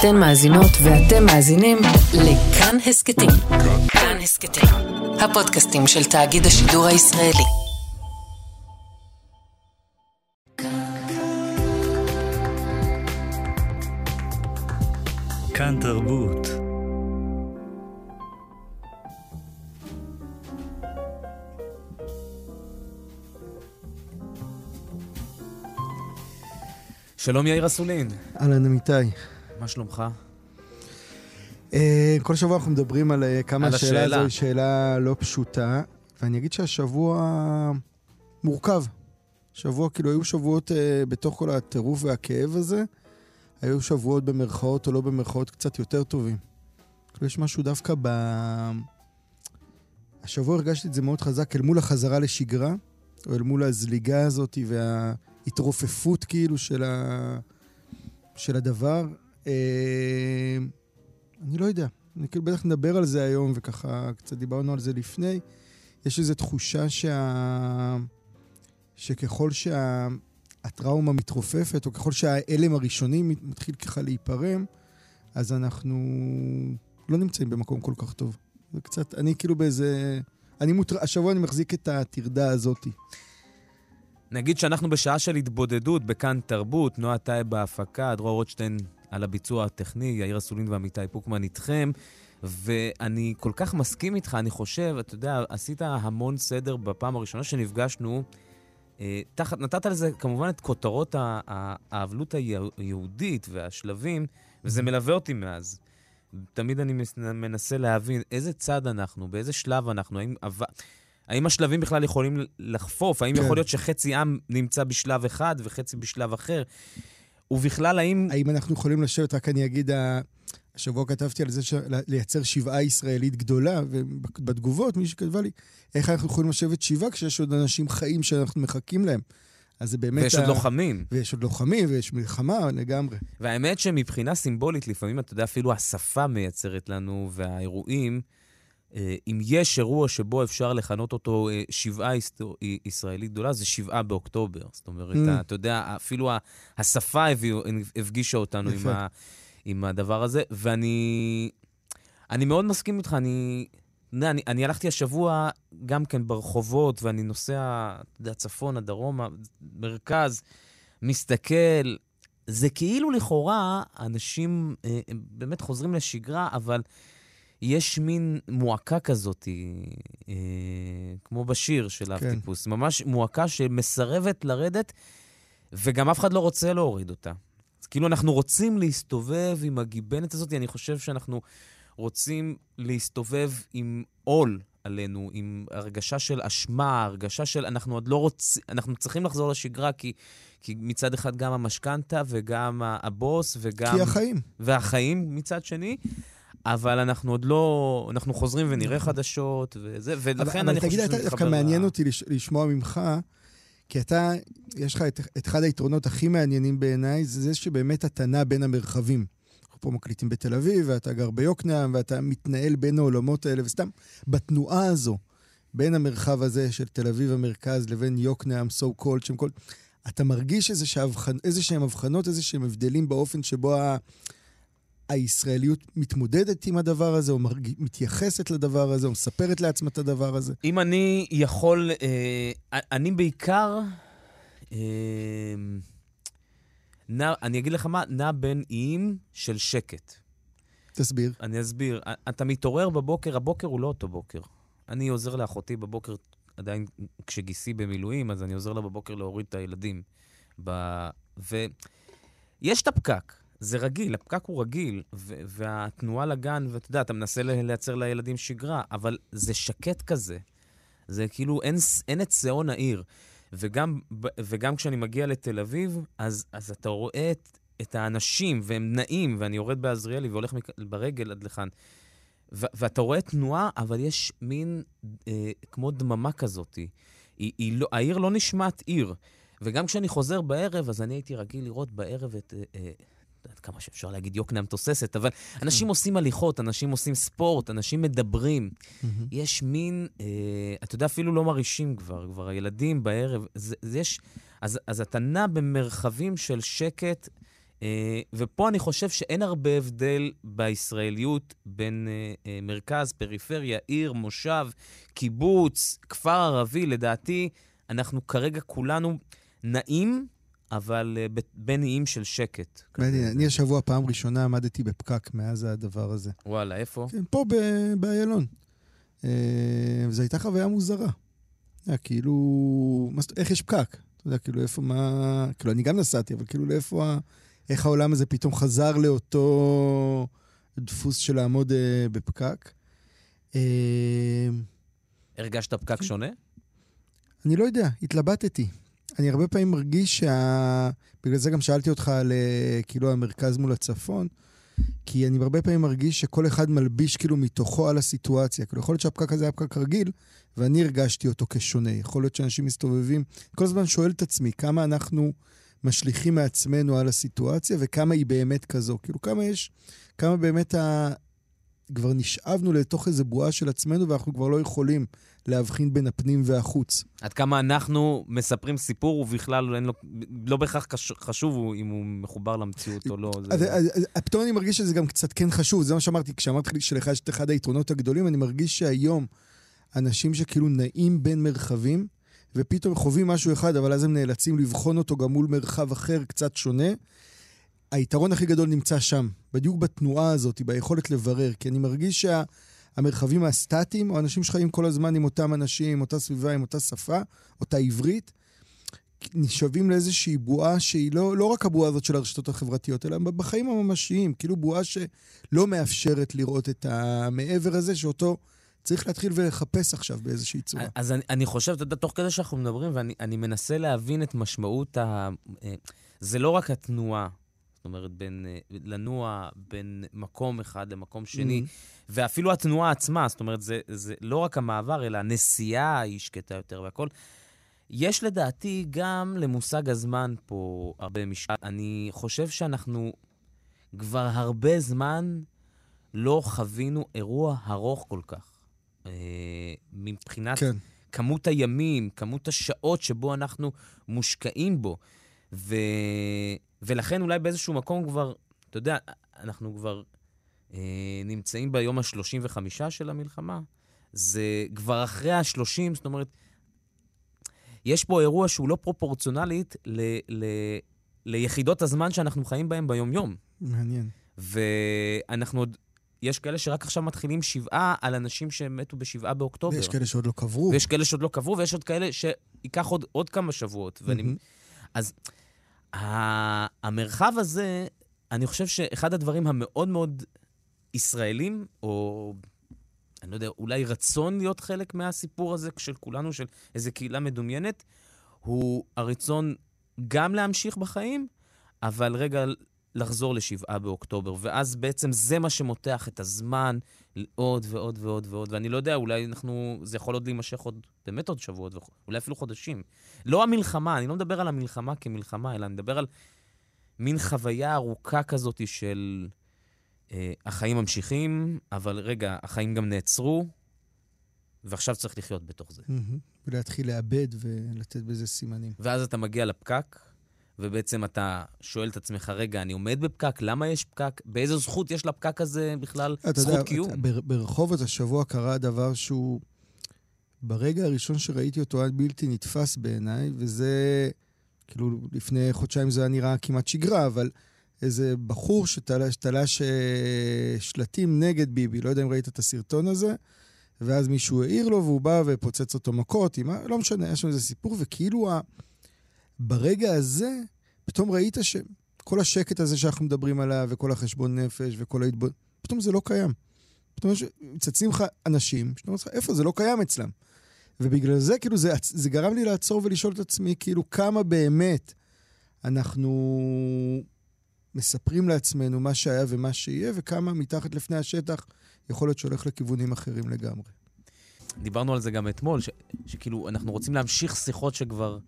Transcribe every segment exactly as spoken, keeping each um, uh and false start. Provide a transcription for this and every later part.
אתן מאזינות ואתם מאזינים לכאן הסקטים. כאן הסקטים, הפודקאסטים של תאגיד השידור הישראלי. כאן תרבות. שלום יאיר אסולין. אהלן אמיתי. מה שלומך? כל שבוע אנחנו מדברים על כמה השאלה הזו היא שאלה לא פשוטה, ואני אגיד שהשבוע מורכב. שבוע, כאילו היו שבועות בתוך כל הטירוף והכאב הזה, היו שבועות במרכאות או לא במרכאות קצת יותר טובים. כאילו יש משהו דווקא ב... השבוע הרגשתי את זה מאוד חזק, אל מול החזרה לשגרה, או אל מול הזליגה הזאת וה... התרופפות כאילו של, ה... של הדבר. אה... אני לא יודע. אני כאילו בטח נדבר על זה היום, וככה קצת דיברנו על זה לפני. יש איזו תחושה שה... שככל שהטראומה מתרופפת, או ככל שהאלם הראשוני מתחיל ככה להיפרם, אז אנחנו לא נמצאים במקום כל כך טוב. וקצת, אני כאילו באיזה... אני מותר... השבוע אני מחזיק את התרדה הזאת. נגיד שאנחנו בשעה של התבודדות בכאן תרבות, נועתי בהפקה, דור רוצ'טיין על הביצוע הטכני, יאיר אסולין ועמיתי פוקמן איתכם, ואני כל כך מסכים איתך, אני חושב, אתה יודע, עשית המון סדר בפעם הראשונה שנפגשנו, תחת, נתת לזה כמובן את כותרות האבלות היהודית והשלבים, וזה מלווה אותי מאז. תמיד אני מנסה להבין איזה צד אנחנו, באיזה שלב אנחנו, האם... האם השלבים בכלל יכולים לחפוף? האם כן. יכול להיות שחצי עם נמצא בשלב אחד וחצי בשלב אחר? ובכלל, האם... האם אנחנו יכולים לשבת, רק אני אגיד, השבוע כתבתי על זה, ש... לייצר שבעה ישראלית גדולה, ובתגובות, מי שכתבה לי, איך אנחנו יכולים לשבת שבעה, כשיש עוד אנשים חיים שאנחנו מחכים להם. אז זה באמת... ויש ה... עוד לוחמים. ויש עוד לוחמים, ויש מלחמה לגמרי. והאמת שמבחינה סימבולית, לפעמים, אתה יודע, אפילו השפה מייצרת לנו, והאירועים... אם יש אירוע שבו אפשר לכנות אותו שבעה ישראלית גדולה, זה שבעה באוקטובר. זאת אומרת, אתה יודע, אפילו השפה הפגישה אותנו עם הדבר הזה, ואני מאוד מסכים איתך. אני הלכתי השבוע גם כן ברחובות, ואני נוסע הצפון, הדרום, מרכז, מסתכל. זה כאילו לכאורה, אנשים באמת חוזרים לשגרה, אבל... יש מין מועקה כזאת, אה, כמו בשיר של האבטיפוס, כן. ממש מועקה שמסרבת לרדת, וגם אף אחד לא רוצה להוריד אותה. אז כאילו אנחנו רוצים להסתובב עם הגיבנת הזאת, אני חושב שאנחנו רוצים להסתובב עם עול עלינו, עם הרגשה של אשמה, הרגשה של אנחנו עוד לא רוצים, אנחנו צריכים לחזור לשגרה, כי, כי מצד אחד גם המשכנתה, וגם הבוס, וגם... כי החיים. והחיים מצד שני... אבל אנחנו עוד לא, אנחנו חוזרים ונראה חדשות, וזה, ולכן אני חושב שזה מתחבר. אבל תגיד, דווקא מעניין אותי לשמוע ממך, כי אתה, יש לך את אחד היתרונות הכי מעניינים בעיניי, זה שבאמת אתה נע בין המרחבים. אנחנו פה מקליטים בתל אביב, ואתה גר ביוקנעם, ואתה מתנהל בין העולמות האלה, וסתם בתנועה הזו, בין המרחב הזה של תל אביב המרכז, לבין יוקנעם, סו קולד, שם כל... אתה מרגיש איזה שהם הבחנות, איזה שהם הבדלים באופן שבו ה... הישראליות מתמודדת עם הדבר הזה, או מתייחסת לדבר הזה, או מספרת לעצמה את הדבר הזה? אם אני יכול... אה, אני בעיקר... אה, נע, אני אגיד לך מה, נע בין איים של שקט. תסביר. אני אסביר. אתה מתעורר בבוקר, הבוקר הוא לא אותו בוקר. אני עוזר לאחותי בבוקר, עדיין כשגיסי במילואים, אז אני עוזר לה בבוקר להוריד את הילדים. ב... ויש את הפקק. זה רגיל, הפקק הוא רגיל, ו- והתנועה לגן, ואתה יודע, אתה מנסה לייצר לילדים שגרה, אבל זה שקט כזה. זה כאילו, אין, אין את צעון העיר. וגם, וגם כשאני מגיע לתל אביב, אז, אז אתה רואה את, את האנשים, והם נעים, ואני יורד בעזריאלי, והולך מק- ברגל עד לכאן. ו- ואתה רואה תנועה, אבל יש מין, אה, כמו דממה כזאת. היא, היא לא, העיר לא נשמעת עיר. וגם כשאני חוזר בערב, אז אני הייתי רגיל לראות בערב את... אה, עד כמה שאפשר להגיד יוקנעם תוססת, אבל אנשים עושים הליכות, אנשים עושים ספורט, אנשים מדברים. יש מין, אתה יודע, אפילו לא מרישים כבר, כבר הילדים בערב, אז אתה נע במרחבים של שקט, ופה אני חושב שאין הרבה הבדל בישראליות בין מרכז, פריפריה, עיר, מושב, קיבוץ, כפר ערבי, לדעתי, אנחנו כרגע כולנו נעים, אבל בניים של שקט. אני השבוע פעם ראשונה עמדתי בפקק מאז הדבר הזה. וואלה, איפה? פה באיילון. וזו הייתה חוויה מוזרה. כאילו, איך יש פקק? אתה יודע, כאילו, איפה מה... כאילו, אני גם נסעתי, אבל כאילו, לאיפה... איך העולם הזה פתאום חזר לאותו דפוס של לעמוד בפקק. הרגשת פקק שונה? אני לא יודע, התלבטתי. אני הרבה פעמים מרגיש שה... בגלל זה גם שאלתי אותך על כאילו המרכז מול הצפון, כי אני הרבה פעמים מרגיש שכל אחד מלביש כאילו מתוכו על הסיטואציה. כאילו יכול להיות שהפקק הזה היה פקק רגיל, ואני הרגשתי אותו כשונה. יכול להיות שאנשים מסתובבים. כל הזמן שואל את עצמי כמה אנחנו משליחים מעצמנו על הסיטואציה, וכמה היא באמת כזו. כאילו כמה יש, כמה באמת ה... כבר נשאבנו לתוך איזה בועה של עצמנו, ואנחנו כבר לא יכולים להבחין בין הפנים והחוץ. עד כמה אנחנו מספרים סיפור, ובכלל אין לו, לא בהכרח חשוב אם הוא מחובר למציאות או לא. פתאום אני מרגיש שזה גם קצת כן חשוב, זה מה שאמרתי, כשאמרתי שלך יש את אחד היתרונות הגדולים, אני מרגיש שהיום אנשים שכאילו נעים בין מרחבים, ופתאום חווים משהו אחד, אבל אז הם נאלצים לבחון אותו גם מול מרחב אחר קצת שונה, היתרון הכי גדול נמצא שם, בדיוק בתנועה הזאת, ביכולת לברר, כי אני מרגיש שהמרחבים הסטטיים, או אנשים שחיים כל הזמן עם אותם אנשים, עם אותה סביבה, עם אותה שפה, אותה עברית, נשווים לאיזושהי בועה שהיא לא, לא רק הבועה הזאת של הרשתות החברתיות, אלא בחיים הממשיים, כאילו בועה שלא מאפשרת לראות את המעבר הזה, שאותו צריך להתחיל ולחפש עכשיו באיזושהי צורה. אז אני, אני חושב, אתה יודע, תוך כדי שאנחנו מדברים, ואני אני מנסה להבין את משמעות ה... זה לא רק התנועה, זאת אומרת, בין, לנוע בין מקום אחד למקום שני, mm-hmm. ואפילו התנועה עצמה, זאת אומרת, זה, זה לא רק המעבר, אלא הנסיעה היא שקטה יותר והכל. יש לדעתי גם למושג הזמן פה הרבה משקל. אני חושב שאנחנו כבר הרבה זמן לא חווינו אירוע ארוך כל כך. אה, מבחינת כן. כמות הימים, כמות השעות שבו אנחנו מושקעים בו. ו... ולכן אולי באיזשהו מקום כבר, אתה יודע, אנחנו כבר אה, נמצאים ביום ה-שלושים וחמישה של המלחמה, זה כבר אחרי ה-שלושים, זאת אומרת, יש פה אירוע שהוא לא פרופורציונלית ל, ל, ליחידות הזמן שאנחנו חיים בהם ביום-יום. מעניין. ואנחנו עוד, יש כאלה שרק עכשיו מתחילים שבעה על אנשים שמתו בשבעה באוקטובר. ויש כאלה שעוד לא קברו. ויש כאלה שעוד לא קברו, ויש עוד כאלה שיקח עוד, עוד כמה שבועות. ואני, mm-hmm. אז... המרחב הזה, אני חושב שאחד הדברים המאוד מאוד ישראלים, או אני לא יודע, אולי רצון להיות חלק מהסיפור הזה של כולנו, של איזו קהילה מדומיינת, הוא הרצון גם להמשיך בחיים, אבל רגע לחזור לשבעה באוקטובר, ואז בעצם זה מה שמותח את הזמן לעוד ועוד ועוד ועוד, ואני לא יודע, אולי אנחנו, זה יכול עוד להימשך עוד, באמת עוד שבועות, אולי אפילו חודשים. לא המלחמה, אני לא מדבר על המלחמה כמלחמה, אלא אני מדבר על מין חוויה ארוכה כזאת של אה, החיים ממשיכים, אבל רגע, החיים גם נעצרו, ועכשיו צריך לחיות בתוך זה. ולהתחיל לאבד ולתת בזה סימנים. ואז אתה מגיע לפקק, ובעצם אתה שואל את עצמך, רגע, אני עומד בפקק, למה יש פקק? באיזו זכות יש לפקק הזה בכלל? זכות קיום? ברחובות השבוע קרה דבר שהוא, ברגע הראשון שראיתי אותו, עד בלתי נתפס בעיניי, וזה, כאילו, לפני חודשיים זה היה נראה כמעט שגרה, אבל איזה בחור שתלש שלטים נגד ביבי, לא יודע אם ראית את הסרטון הזה, ואז מישהו העיר לו, והוא בא ופוצץ אותו מכות, לא משנה, היה שם איזה סיפור, וכאילו ה... ברגע הזה, פתאום ראית שכל השקט הזה שאנחנו מדברים עליו, וכל החשבון נפש, וכל ההתבוננות, פתאום זה לא קיים. פתאום מצצים לך אנשים, שאתה אומר לך, איפה? זה לא קיים אצלם. ובגלל זה, כאילו, זה, זה גרם לי לעצור ולשאול את עצמי, כאילו, כמה באמת אנחנו מספרים לעצמנו מה שהיה ומה שיהיה, וכמה מתחת לפני השטח יכול להיות שהולך לכיוונים אחרים לגמרי. דיברנו על זה גם אתמול, ש, שכאילו, אנחנו רוצים להמשיך שיחות שכבר...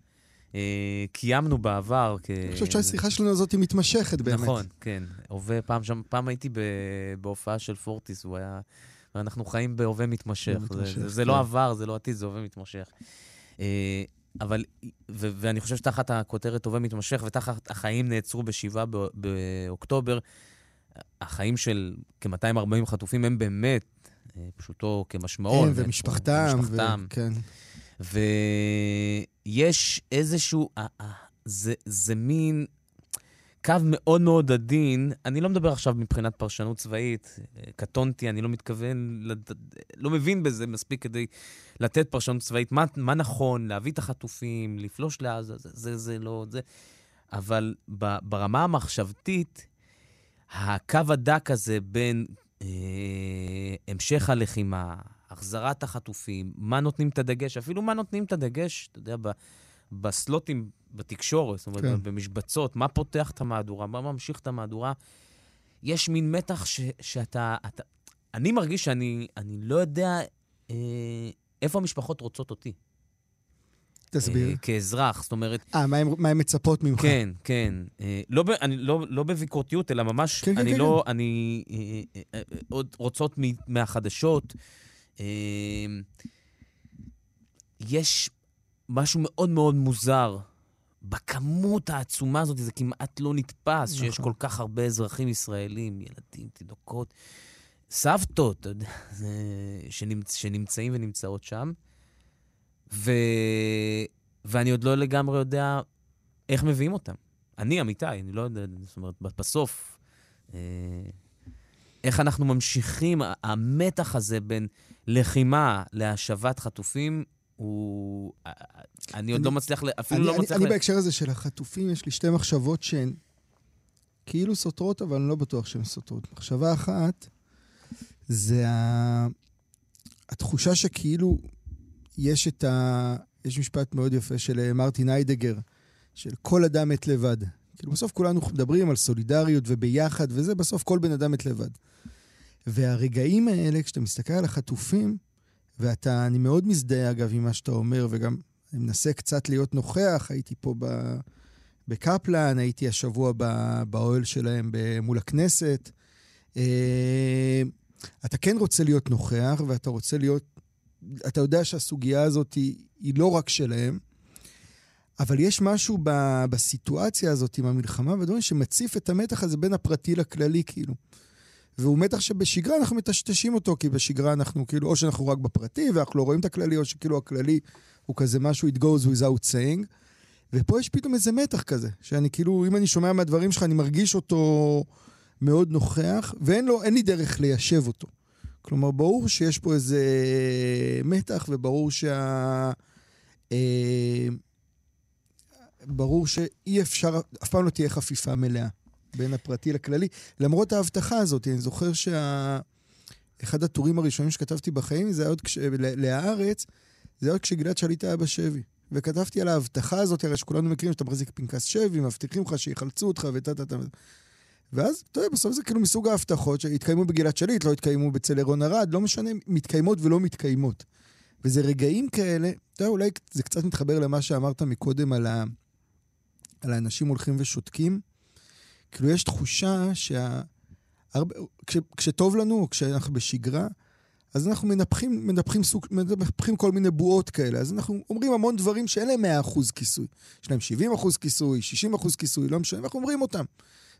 קיימנו בעבר. אני חושב שהשיחה שלנו הזאת היא מתמשכת באמת. נכון, כן. פעם הייתי בהופעה של פורטיס, ואנחנו חיים בהווה מתמשך. זה לא עבר, זה לא עתיד, זה הווה מתמשך. אבל, ו- ואני חושב שתחת הכותרת טובה מתמשך, ותחת החיים נעצרו בשבעה ב- באוקטובר, החיים של כ-מאתיים וארבעים חטופים הם באמת, פשוטו כמשמעון. כן, ומשפחתם. ומשפחתם. וכן. ויש איזשהו, אה, אה, זה, זה מין קו מאוד מאוד עדין, אני לא מדבר עכשיו מבחינת פרשנות צבאית, קטונתי, אני לא מתכוון, לד... לא מבין בזה מספיק כדי לתת פרשנות צבאית, מה, מה נכון, להביא את החטופים, לפלוש לעזה, זה, זה, זה לא, זה. אבל ב, ברמה המחשבתית, הקו הדק הזה בין אה, המשך הלחימה, החזרת החטופים, מה נותנים את הדגש, אפילו מה נותנים את הדגש, אתה יודע, ב... בסלוטים, בתקשורת, זאת אומרת, כן. במשבצות, מה פותח את המהדורה, מה ממשיך את המהדורה, יש מין מתח ש, שאתה, אתה, אני מרגיש שאני אני לא יודע אה, איפה המשפחות רוצות אותי. תסביר. אה, כאזרח, זאת אומרת... אה, מה, מה הן מצפות ממך? כן, כן. אה, לא, אני, לא, לא בביקורתיות, אלא ממש, כן, אני כן, לא, כן. אני אה, אה, אה, עוד רוצות מ, מהחדשות. אה, יש... משהו מאוד מאוד מוזר, בכמות העצומה הזאת, זה כמעט לא נתפס, שיש כל כך הרבה אזרחים ישראלים, ילדים, תינוקות, סבתות, שנמצאים ונמצאות שם, ואני עוד לא לגמרי יודע איך מביאים אותם. אני, אמיתי, אני לא יודע, זאת אומרת, בסוף, איך אנחנו ממשיכים, המתח הזה בין לחימה להשבת חטופים, הוא... אני עוד לא מצליח, אפילו לא מצליח... אני בהקשר הזה של החטופים, יש לי שתי מחשבות שהן כאילו סותרות, אבל אני לא בטוח שהן סותרות. מחשבה אחת, זה התחושה שכאילו יש את ה... יש משפט מאוד יפה של מרטין היידגר, של כל אדם מת לבד. כאילו בסוף כולנו מדברים על סולידריות וביחד, וזה בסוף כל בן אדם מת לבד. והרגעים האלה, כשאתה מסתכל על החטופים, ואתה, אני מאוד מזדהה, אגב, עם מה שאתה אומר, וגם אני מנסה קצת להיות נוכח, הייתי פה ב, בקפלן, הייתי השבוע באוהל שלהם מול הכנסת. אתה כן רוצה להיות נוכח, ואתה רוצה להיות, אתה יודע שהסוגיה הזאת היא, היא לא רק שלהם, אבל יש משהו ב, בסיטואציה הזאת עם המלחמה, ודומה שמציף את המתח הזה בין הפרטי לכללי, כאילו. והוא מתח שבשגרה אנחנו מטשטשים אותו, כי בשגרה אנחנו כאילו, או שאנחנו רק בפרטי, ואנחנו לא רואים את הכללי, או שכאילו הכללי הוא כזה משהו, it goes without saying, ופה יש פתאום איזה מתח כזה, שאני כאילו, אם אני שומע מהדברים שלך, אני מרגיש אותו מאוד נוכח, ואין לו, אין לי דרך ליישב אותו. כלומר, ברור שיש פה איזה מתח, וברור שה... אה, ברור שאי אפשר, אף פעם לא תהיה חפיפה מלאה. בין הפרטי לכללי, למרות ההבטחה הזאת, אני זוכר שאחד הטורים הראשונים שכתבתי בחיים, זה היה עוד כש... להארץ, זה היה עוד כשגלעד שליט היה בשבי, וכתבתי על ההבטחה הזאת, הרי שכולנו מכירים שאתה מחזיק פנקס שבי, מבטיחים לך שיחלצו אותך, וטטטט, ואז, אתה יודע, בסוף זה כאילו מסוג ההבטחות, שהתקיימו בגלעד שליט, לא התקיימו בצל אירון הרד, לא משנה, מתקיימות ולא מתקיימות, וזה רגעים כאלה, אתה יודע, אולי זה קצת מתחבר למה שאמרת מקודם על ה... על האנשים הולכים ושותקים. כאילו יש תחושה שה... הרבה... כש... כשטוב לנו, כשאנחנו בשגרה, אז אנחנו מנפחים, מנפחים, סוג... מנפחים כל מיני בועות כאלה, אז אנחנו אומרים המון דברים שאין להם מאה אחוז כיסוי, יש להם שבעים אחוז כיסוי, שישים אחוז כיסוי, לא משנה, אנחנו אומרים אותם.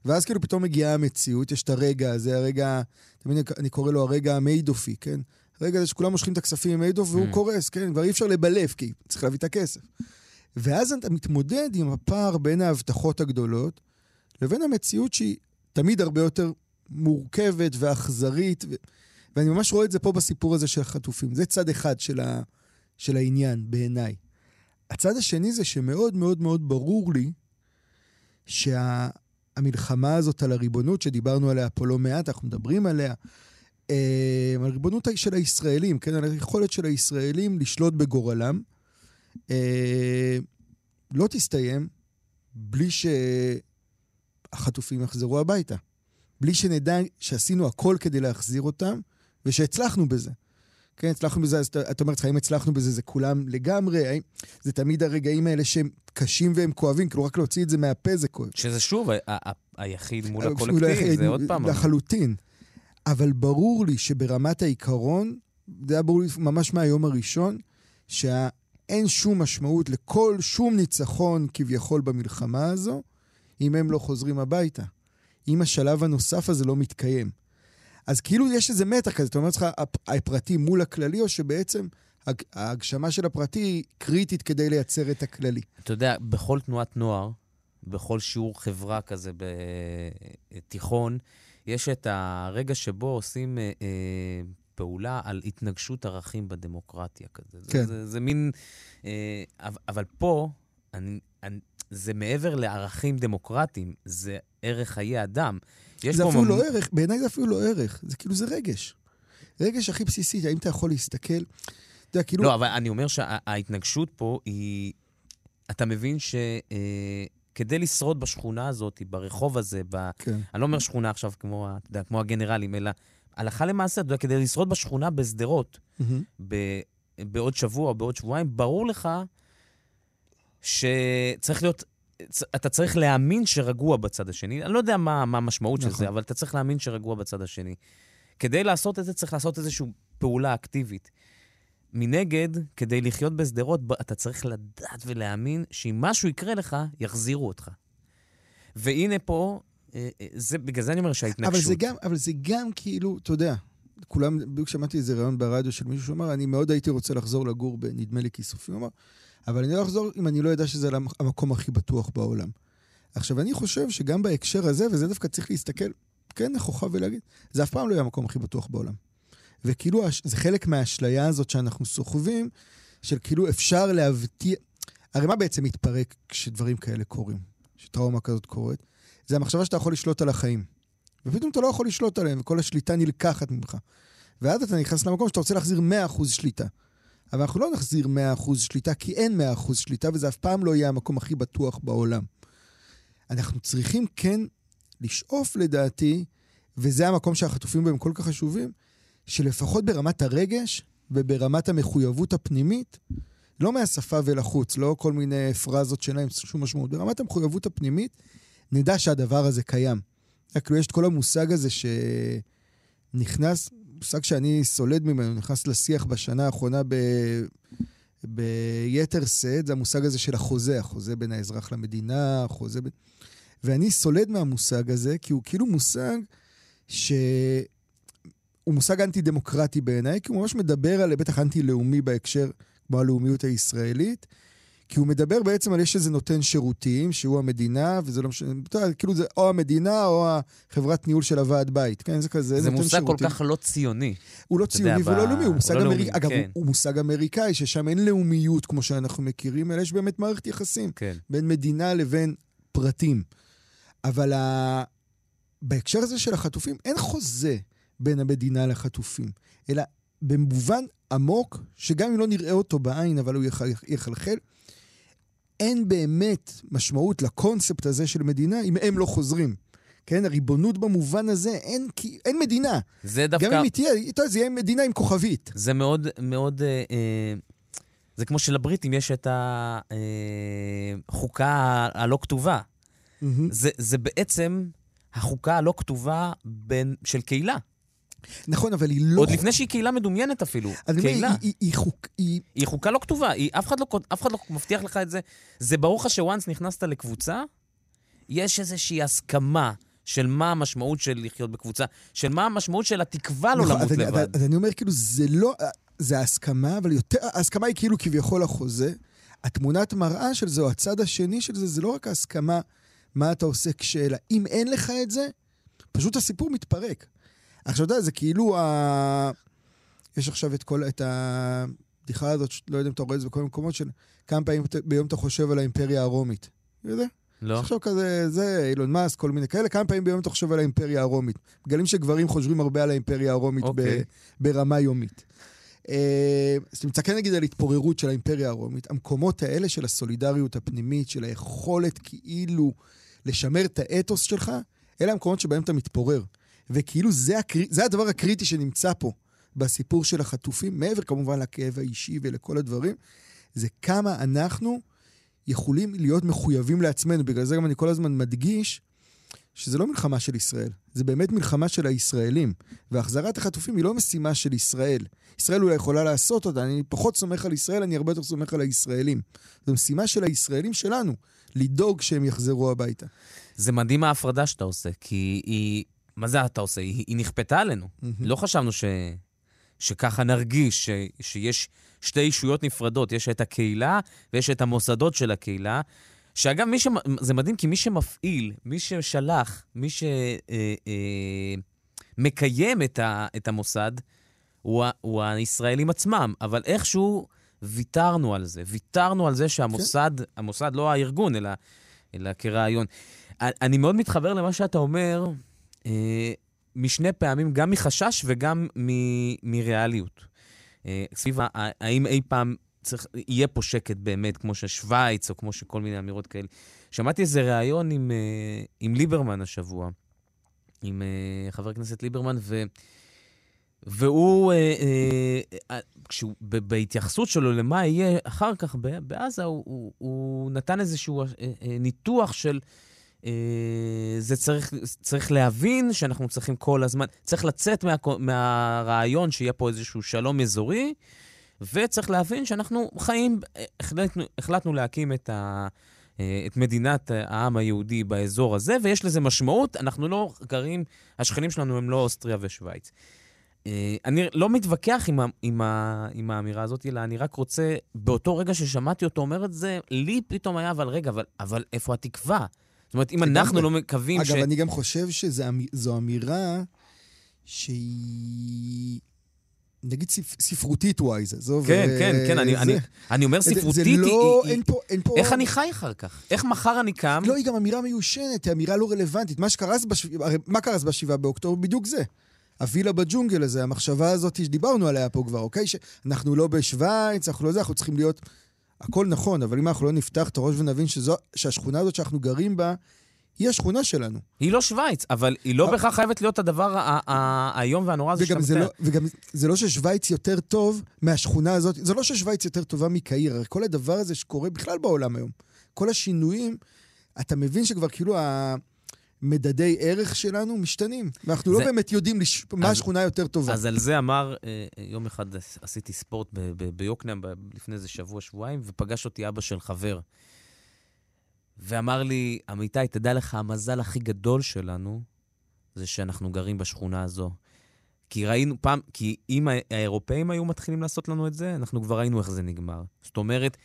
ואז כאילו פתאום מגיעה המציאות, יש את הרגע, זה הרגע, תמיד אני קורא לו הרגע המיידופי, כן? הרגע הזה שכולם מושכים את הכספים עם מיידוף, והוא קורס, כן? ואי אפשר לבלף, כי צריך להביא את הכסף. ואז אתה מתמודד עם הפער בין ההבטחות הגדולות, לבין המציאות שהיא תמיד הרבה יותר מורכבת ואכזרית, ו... ואני ממש רואה את זה פה בסיפור הזה של החטופים. זה צד אחד של, ה... של העניין בעיניי. הצד השני זה שמאוד מאוד מאוד ברור לי שהמלחמה הזאת על הריבונות, שדיברנו עליה פה לא מעט, אנחנו מדברים עליה, על הריבונות של הישראלים, כן? על היכולת של הישראלים לשלוט בגורלם, לא תסתיים בלי ש... החטופים יחזרו הביתה, בלי שנדע שעשינו הכל כדי להחזיר אותם, ושהצלחנו בזה. כן, הצלחנו בזה, את אומרת, האם הצלחנו בזה, זה כולם לגמרי, זה תמיד הרגעים האלה שהם קשים והם כואבים, כאילו רק להוציא את זה מהפה זה כואב. שזה שוב, היחיד מול הקולקטיב, זה עוד פעם. לחלוטין. אבל ברור לי שברמת העיקרון, זה היה ברור לי ממש מהיום הראשון, שה... אין שום משמעות לכל שום ניצחון כביכול במלחמה הזו, אם הם לא חוזרים הביתה. אם השלב הנוסף הזה לא מתקיים. אז כאילו יש איזה מתח כזה, אתה אומר לך, הפרטי מול הכללי, או שבעצם ההגשמה של הפרטי היא קריטית כדי לייצר את הכללי. אתה יודע, בכל תנועת נוער, בכל שיעור חברה כזה בתיכון, יש את הרגע שבו עושים אה, פעולה על התנגשות ערכים בדמוקרטיה כזה. כן. זה, זה, זה מין... אה, אבל פה, אני, אני, זה מעבר לערכים דמוקרטיים, זה ערך חיי אדם. זה אפילו ממ... לא ערך, בעיניי זה אפילו לא ערך. זה כאילו זה רגש. רגש הכי בסיסי, האם אתה יכול להסתכל? אתה יודע, כאילו... לא, אבל אני אומר שההתנגשות פה היא... אתה מבין ש... אה, כדי לשרוד בשכונה הזאת, ברחוב הזה, ב... כן. אני לא אומר שכונה עכשיו כמו, יודע, כמו הגנרלים, אלא הלכה למעשה, אתה יודע, כדי לשרוד בשכונה בסדרות, mm-hmm. ב... בעוד שבוע או בעוד שבועיים, ברור לך שצריך להיות, אתה צריך להאמין שרגוע בצד השני, אני לא יודע מה, מה המשמעות נכון. של זה, אבל אתה צריך להאמין שרגוע בצד השני. כדי לעשות את זה, צריך לעשות איזושהי פעולה אקטיבית. מנגד, כדי לחיות בסדרות, אתה צריך לדעת ולהאמין שאם משהו יקרה לך, יחזירו אותך. והנה פה, זה, בגלל זה אני אומר שההתנגשות. אבל זה גם, אבל זה גם כאילו, אתה יודע, כולם, בדיוק שמעתי איזה רעיון ברדיו של מישהו שאומר, אני מאוד הייתי רוצה לחזור לגור בנדמה לי כיסופים, הוא אמר, אבל אני לא אחזור אם אני לא יודע שזה המקום הכי בטוח בעולם. עכשיו, אני חושב שגם בהקשר הזה, וזה דווקא צריך להסתכל, כן, נכוחה ולהגיד, זה אף פעם לא יהיה המקום הכי בטוח בעולם. וכאילו, זה חלק מהאשליה הזאת שאנחנו סוחבים, של כאילו אפשר להבטיח, הרי מה בעצם מתפרק כשדברים כאלה קורים, שטראומה כזאת קורית? זה המחשבה שאתה יכול לשלוט על החיים. ופתאום אתה לא יכול לשלוט עליהם, וכל השליטה נלקחת ממך. ועד אתה נכנס למקום שאתה רוצה להחזיר מאה אחוז שליטה. אבל אנחנו לא נחזיר מאה אחוז שליטה, כי אין מאה אחוז שליטה, וזה אף פעם לא יהיה המקום הכי בטוח בעולם. אנחנו צריכים כן לשאוף לדעתי, וזה המקום שהחטופים בהם כל כך חשובים, שלפחות ברמת הרגש וברמת המחויבות הפנימית, לא מהשפה ולחוץ, לא כל מיני פרזות שלהם, שום משמעות, ברמת המחויבות הפנימית, נדע שהדבר הזה קיים. כאילו יש את כל המושג הזה שנכנס, מושג שאני סולד ממנו, נכנס לשיח בשנה האחרונה ב... ביתר סד, זה המושג הזה של החוזה, החוזה בין האזרח למדינה, החוזה בין... ואני סולד מהמושג הזה, כי הוא כאילו מושג ש... הוא מושג אנטי-דמוקרטי בעיניי, כי הוא ממש מדבר על בטח אנטי-לאומי בהקשר, כמו הלאומיות הישראלית, כי הוא מדבר בעצם על יש שזה נותן שירותים, שהוא המדינה, וזה לא משנה, כאילו זה או המדינה או החברת ניהול של הוועד בית. כן, זה כזה, זה מושג שירותים. כל כך לא ציוני. הוא לא ציוני והוא לא לאומי, הוא מושג, לא אמריק... לאומי, אגב, כן. הוא מושג אמריקאי, ששם אין לאומיות כמו שאנחנו מכירים, אלא יש באמת מערכת יחסים, כן. בין מדינה לבין פרטים. אבל ה... בהקשר הזה של החטופים, אין חוזה בין המדינה לחטופים, אלא במובן עמוק, שגם אם לא נראה אותו בעין, אבל הוא יחלחל, אין באמת משמעות לקונספט הזה של מדינה, אם הם לא חוזרים. כן, הריבונות במובן הזה, אין, אין מדינה. זה דווקא... גם אם היא תהיה, איתה, זה יהיה מדינה עם כוכבית. זה מאוד, מאוד... אה, אה, זה כמו שלבריטים יש את החוקה הלא כתובה. Mm-hmm. זה, זה בעצם החוקה הלא כתובה בין, של קהילה. נכון, אבל היא לא... עוד לפני שהיא קהילה מדומיינת אפילו. קהילה. היא חוקה לא כתובה, אף אחד לא מבטיח לך את זה. זה ברור לך שוואנס נכנסת לקבוצה, יש איזושהי הסכמה של מה המשמעות של לחיות בקבוצה, של מה המשמעות של התקווה לא למות לבד. אז אני אומר כאילו, זה לא... זה ההסכמה, אבל יותר... ההסכמה היא כאילו כביכול החוזה. התמונת מראה של זה, או הצד השני של זה, זה לא רק ההסכמה מה אתה עושה כשאלה. אם אין לך את זה, פשוט הסיפור מתפרק. עכשיו, אתה יודע, זה כאילו, ה... יש עכשיו את, כל, את הבדיחה הזאת, לא יודע אם אתה רואה את זה בכל המקומות, של כמה פעמים ביום אתה חושב על האימפריה הרומית. אתה יודע? לא. עכשיו כזה, זה אילון מאסק, כל מיני כאלה, כמה פעמים ביום אתה חושב על האימפריה הרומית. מגלים שגברים חושבים הרבה על האימפריה הרומית אוקיי. ב... ברמה יומית. אז אתה מצטער נגיד על התפוררות של האימפריה הרומית, המקומות האלה של הסולידריות הפנימית, של היכולת כאילו לשמר את האתוס שלך, אלה המקומות שבהם אתה מתפורר. וכאילו זה, הקר... זה הדבר הקריטי שנמצא פה, בסיפור של החטופים, מעבר כמובן לכאב האישי ולכל הדברים, זה כמה אנחנו יכולים להיות מחויבים לעצמנו, בגלל זה גם אני כל הזמן מדגיש, שזה לא מלחמה של ישראל, זה באמת מלחמה של הישראלים, והחזרת החטופים היא לא משימה של ישראל. ישראל אולי יכולה לעשות אותה, אני פחות סומך על ישראל, אני הרבה יותר סומך על הישראלים. זו משימה של הישראלים שלנו, לדאוג שהם יחזרו הביתה. זה מדהים ההפרדה שאתה עושה, כי היא, מה זה אתה עושה? היא, היא נכפתה עלינו. Mm-hmm. לא חשבנו ש, שככה נרגיש, ש, שיש שתי אישויות נפרדות, יש את הקהילה ויש את המוסדות של הקהילה, שאגב, מי ש... זה מדהים, כי מי שמפעיל, מי ששלח, מי שמקיים את, ה... את המוסד, הוא, ה... הוא הישראלים עצמם. אבל איכשהו ויתרנו על זה. ויתרנו על זה שהמוסד, כן. המוסד לא הארגון, אלא, אלא כרעיון. אני מאוד מתחבר למה שאתה אומר, אה, משני פעמים, גם מחשש וגם מ... מריאליות. אה, סביב, האם אי פעם... צריך, יהיה פה שקט באמת, כמו ששוויץ, או כמו שכל מיני אמירות כאלה. שמעתי איזה ראיון עם, עם ליברמן השבוע, עם חבר הכנסת ליברמן, ו, והוא, כשהוא, בהתייחסות שלו למה יהיה אחר כך בעזה, הוא, הוא, הוא נתן איזשהו ניתוח של, זה צריך, צריך להבין שאנחנו צריכים כל הזמן, צריך לצאת מה, מהרעיון שיהיה פה איזשהו שלום אזורי, וצריך להבין שאנחנו חיים, החלטנו, החלטנו להקים את, ה, את מדינת העם היהודי באזור הזה, ויש לזה משמעות, אנחנו לא גרים, השכנים שלנו הם לא אוסטריה ושוויץ. אני לא מתווכח עם, ה, עם, ה, עם האמירה הזאת, אלא אני רק רוצה, באותו רגע ששמעתי אותו אומר את זה, לי פתאום היה, אבל רגע, אבל, אבל איפה התקווה? זאת אומרת, אם אנחנו לא מקווים ש... אגב, אני גם חושב שזו אמירה שהיא... נגיד ספרותית וואי זה. כן, כן, כן, אני אומר ספרותית, איך אני חי אחר כך? איך מחר אני קם? לא, היא גם אמירה מיושנת, היא אמירה לא רלוונטית. מה קרס בשבעה באוקטובר? בדיוק זה. הווילה בג'ונגל הזה, המחשבה הזאת שדיברנו עליה פה כבר, אוקיי? שאנחנו לא בשוויץ, אנחנו לא זה, אנחנו צריכים להיות... הכל נכון, אבל אם אנחנו לא נפתח את הראש ונבין שהשכונה הזאת שאנחנו גרים בה, היא השכונה שלנו. היא לא שוויץ, אבל היא לא בכך חייבת להיות הדבר היום והנורא הזה. וגם זה לא ששוויץ יותר טוב מהשכונה הזאת, זה לא ששוויץ יותר טובה מקהיר, הרי כל הדבר הזה שקורה בכלל בעולם היום. כל השינויים, אתה מבין שכבר כאילו המדדי ערך שלנו משתנים, ואנחנו לא באמת יודעים מה השכונה יותר טובה. אז על זה אמר, יום אחד עשיתי ספורט ביוקנעם, לפני איזה שבוע, שבועיים, ופגש אותי אבא של חבר. ואמר לי, אמיתי, תדע לך, המזל הכי גדול שלנו זה שאנחנו גרים בשכונה הזו. כי ראינו פעם, כי אם האירופאים היו מתחילים לעשות לנו את זה, אנחנו כבר ראינו איך זה נגמר. זאת אומרת,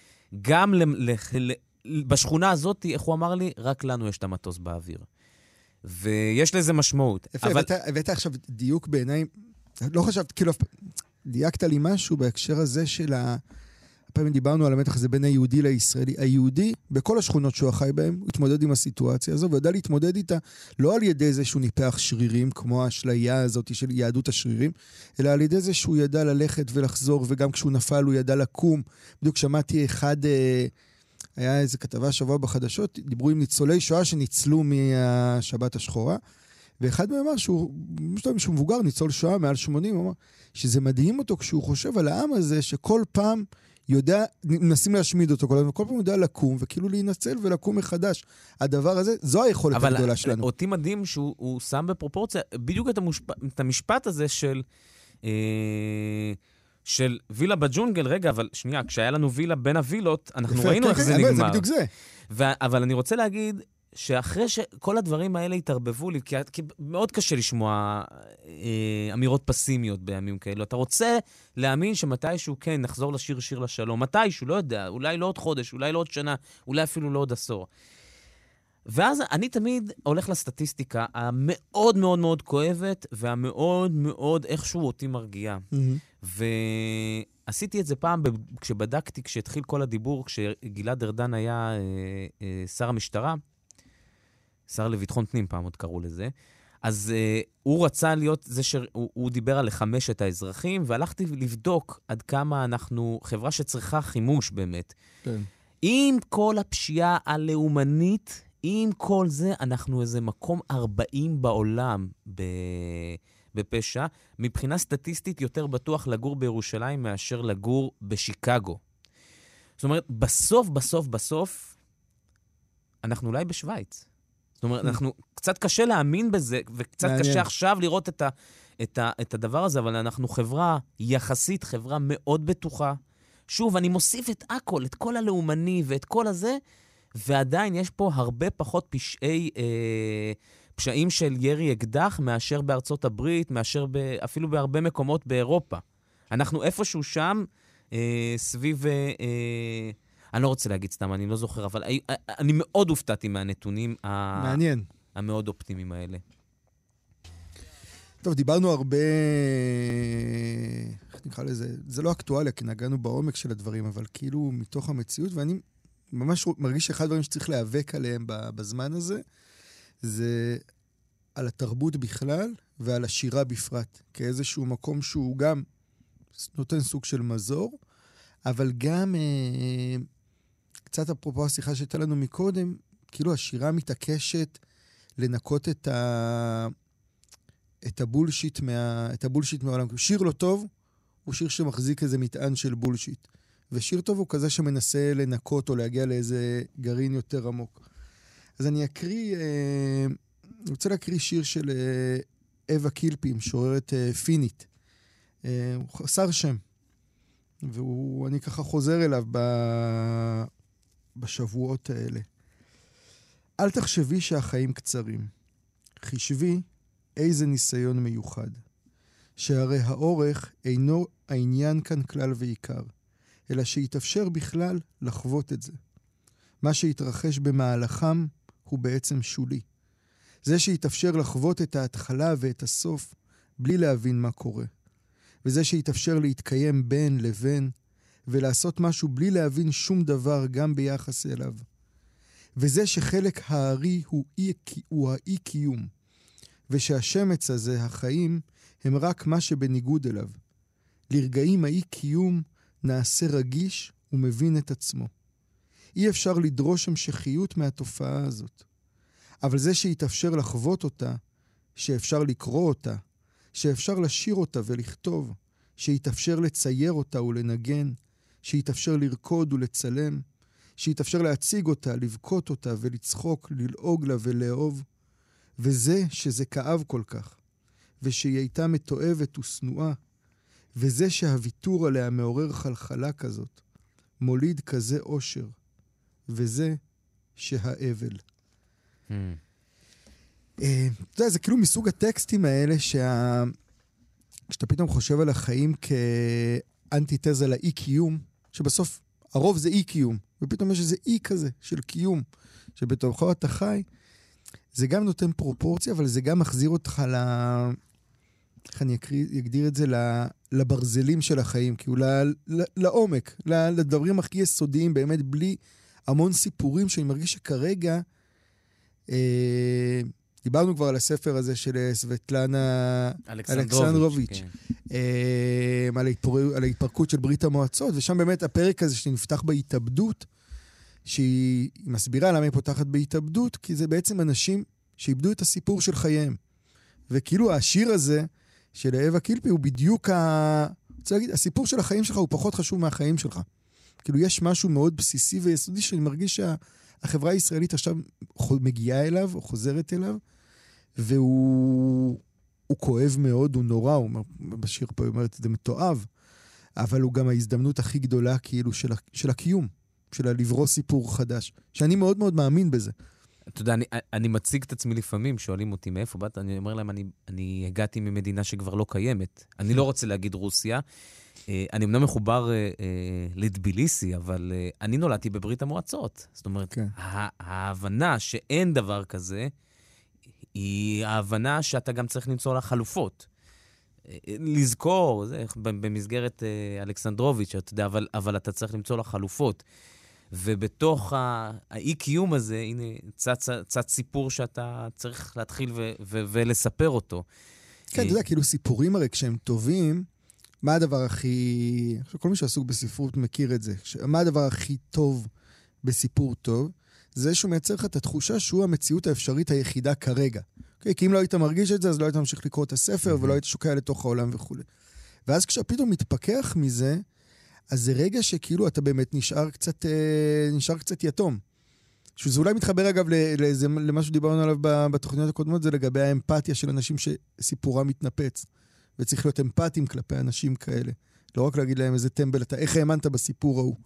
גם לח... בשכונה הזאת, איך הוא אמר לי, רק לנו יש את המטוס באוויר. ויש לזה משמעות. איפה, אבל... הבאת, הבאת עכשיו דיוק בעיניים, לא חשבת, כאילו, דייקת לי משהו בהקשר הזה של ה... פעמים דיברנו על המתח הזה בין היהודי לישראלי. היהודי, בכל השכונות שהוא חי בהם, התמודד עם הסיטואציה הזו, ויודע להתמודד איתה, לא על ידי זה שהוא ניפח שרירים, כמו האשליה הזאת של יהדות השרירים, אלא על ידי זה שהוא ידע ללכת ולחזור, וגם כשהוא נפל הוא ידע לקום. בדיוק שמעתי אחד, היה איזו כתבה שבוע בחדשות, דיברו עם ניצולי שואה שניצלו מהשבת השחורה, ואחד מהם אמר שהוא, שהוא מבוגר, ניצול שואה מעל שמונים, אמר, שזה מדהים אותו כשהוא חושב על העם הזה, שכל פעם יודע, מנסים להשמיד אותו, כל, כל פעם יודע לקום, וכאילו להינצל ולקום מחדש. הדבר הזה, זו היכולת הגדולה שלנו. אבל אותי מדהים שהוא שם בפרופורציה, בדיוק את, המושפ, את המשפט הזה של, אה, של וילה בג'ונגל, רגע, אבל שנייה, כשהיה לנו וילה בין הווילות, אנחנו יפה, ראינו איך זה נגמר. זה בדיוק זה. ו- אבל אני רוצה להגיד, שאחרי שכל הדברים האלה התערבבו לי, כי, כי מאוד קשה לשמוע אה, אמירות פסימיות בימים כאלו. אתה רוצה להאמין שמתישהו, כן, נחזור לשיר שיר לשלום. מתישהו, לא יודע, אולי לא עוד חודש, אולי לא עוד שנה, אולי אפילו לא עוד עשור. ואז אני תמיד הולך לסטטיסטיקה המאוד מאוד מאוד כואבת, והמאוד מאוד איכשהו אותי מרגיעה. Mm-hmm. ועשיתי את זה פעם ב- כשבדקתי, כשהתחיל כל הדיבור, כשגלעד ארדן היה אה, אה, שר המשטרה, שר לביטחון פנים פעם עוד קראו לזה, אז אה, הוא רצה להיות, זה שהוא הוא דיבר על לחמש את האזרחים, והלכתי לבדוק עד כמה אנחנו חברה שצריכה חימוש באמת. כן. עם כל הפשיעה הלאומנית, עם כל זה, אנחנו איזה מקום ארבעים בעולם ב, בפשע, מבחינה סטטיסטית יותר בטוח לגור בירושלים מאשר לגור בשיקגו. זאת אומרת, בסוף, בסוף, בסוף, אנחנו אולי בשוויץ. זאת אומרת, אנחנו, קצת קשה להאמין בזה, וקצת קשה עכשיו לראות את ה, את ה, את הדבר הזה, אבל אנחנו חברה יחסית, חברה מאוד בטוחה. שוב, אני מוסיף את הכל, את כל הלאומני ואת כל הזה, ועדיין יש פה הרבה פחות פשעי, אה, פשעים של ירי אקדח מאשר בארצות הברית, מאשר ב, אפילו בהרבה מקומות באירופה. אנחנו איפשהו שם, אה, סביב... אה, אני לא רוצה להגיד סתם, אני לא זוכר, אבל אני מאוד הופתעתי מהנתונים מעניין. המאוד אופטימיים האלה. טוב, דיברנו הרבה, איך נקרא לזה, זה לא אקטואליה, כי נגענו בעומק של הדברים, אבל כאילו מתוך המציאות, ואני ממש מרגיש שאחד הדברים שצריך להיאבק עליהם בזמן הזה, זה על התרבות בכלל ועל השירה בפרט, כאיזשהו מקום שהוא גם נותן סוג של מזור, אבל גם... קצת אפרופו השיחה שהייתה לנו מקודם, כאילו השירה מתעקשת לנקות את, ה... את, הבולשיט מה... את הבולשיט מהעולם. שיר לא טוב הוא שיר שמחזיק איזה מטען של בולשיט. ושיר טוב הוא כזה שמנסה לנקות או להגיע לאיזה גרעין יותר עמוק. אז אני אקריא, אה... אני רוצה להקריא שיר של אה... אבא קילפים, שוררת אה, פינית. אה... הוא חסר שם. ואני ככה חוזר אליו ב... בשבועות האלה. אל תחשבי שהחיים קצרים. חשבי איזה ניסיון מיוחד. שהרי האורך אינו העניין כאן כלל ועיקר, אלא שיתאפשר בכלל לחוות את זה. מה שיתרחש במהלכם הוא בעצם שולי. זה שיתאפשר לחוות את ההתחלה ואת הסוף בלי להבין מה קורה. וזה שיתאפשר להתקיים בין לבין, ולעשות משהו בלי להבין שום דבר גם ביחס אליו. וזה שחלק הארי הוא, אי, הוא האי-קיום, ושהשמץ הזה, החיים, הם רק מה שבניגוד אליו. לרגעים האי-קיום נעשה רגיש ומבין את עצמו. אי אפשר לדרוש המשכיות מהתופעה הזאת. אבל זה שיתאפשר לחוות אותה, שאפשר לקרוא אותה, שאפשר לשיר אותה ולכתוב, שיתאפשר לצייר אותה ולנגן, שיתאפשר לרקוד ולצלם, שיתאפשר להציג אותה, לבכות אותה ולצחוק, ללעוג לה ולאהוב, וזה שזה כאב כל כך, ושהיא הייתה מתואבת וסנועה, וזה שהוויתור עליה מעורר חלחלה כזאת, מוליד כזה אושר, וזה שהאבל. Hmm. אתה יודע, זה כאילו מסוג הטקסטים האלה שה... כשאתה פתאום חושב על החיים כאנטיתזה לאי-קיום, שבסוף הרוב זה אי-קיום, ופתאום יש איזה אי כזה של קיום, שבתוכו אתה חי, זה גם נותן פרופורציה, אבל זה גם מחזיר אותך ל... איך אני אגדיר את זה? לברזלים של החיים, כאילו לעומק, לדברים הכי יסודיים, באמת בלי המון סיפורים, שאני מרגיש שכרגע... דיברנו כבר על הספר הזה של סוותלנה אלכסנדרוביץ', על ההתפרקות של ברית המועצות, ושם באמת הפרק הזה שנפתח בהתאבדות, שהיא מסבירה למה היא פותחת בהתאבדות, כי זה בעצם אנשים שאיבדו את הסיפור של חייהם. וכאילו השיר הזה של אבא קילפי הוא בדיוק, רוצה להגיד, הסיפור של החיים שלך הוא פחות חשוב מהחיים שלך. כאילו יש משהו מאוד בסיסי ויסודי שאני מרגיש שהחברה הישראלית עכשיו מגיעה אליו או חוזרת אליו, והוא הוא כואב מאוד, הוא נורא, הוא בשיר פה אומרת, זה מתואב, אבל הוא גם ההזדמנות הכי גדולה כאילו של, של הקיום, של הלברוא סיפור חדש, שאני מאוד מאוד מאמין בזה. אתה יודע, אני, אני מציג את עצמי לפעמים, שואלים אותי מאיפה באת, אני אומר להם, אני, אני הגעתי ממדינה שכבר לא קיימת, אני לא רוצה להגיד רוסיה, אני אמנם מחובר לדביליסי, אבל אני נולדתי בברית המועצות. זאת אומרת, ההבנה שאין דבר כזה, היא ההבנה שאתה גם צריך למצוא לה חלופות. לזכור, במסגרת אלכסנדרוביץ', אבל אתה צריך למצוא לה חלופות. ובתוך האי-קיום הזה, הנה, צץ סיפור שאתה צריך להתחיל ולספר אותו. כן, אתה יודע, כאילו סיפורים הרי כשהם טובים, מה הדבר הכי... כל מי שעסוק בספרות מכיר את זה. מה הדבר הכי טוב בסיפור טוב? זה שהוא מייצר לך את התחושה שהוא המציאות האפשרית היחידה כרגע. Okay? כי אם לא היית מרגיש את זה, אז לא היית ממשיך לקרוא את הספר, ולא היית שוקע לתוך העולם וכו'. ואז כשפתאום מתפכח מזה, אז זה רגע שכאילו אתה באמת נשאר קצת, נשאר קצת יתום. שזה אולי מתחבר אגב למה שדיברנו עליו בתוכניות הקודמות, זה לגבי האמפתיה של אנשים שסיפורה מתנפץ, וצריך להיות אמפתיים כלפי אנשים כאלה. לא רק להגיד להם איזה טמבל, אתה איך האמנת בסיפור ההוא,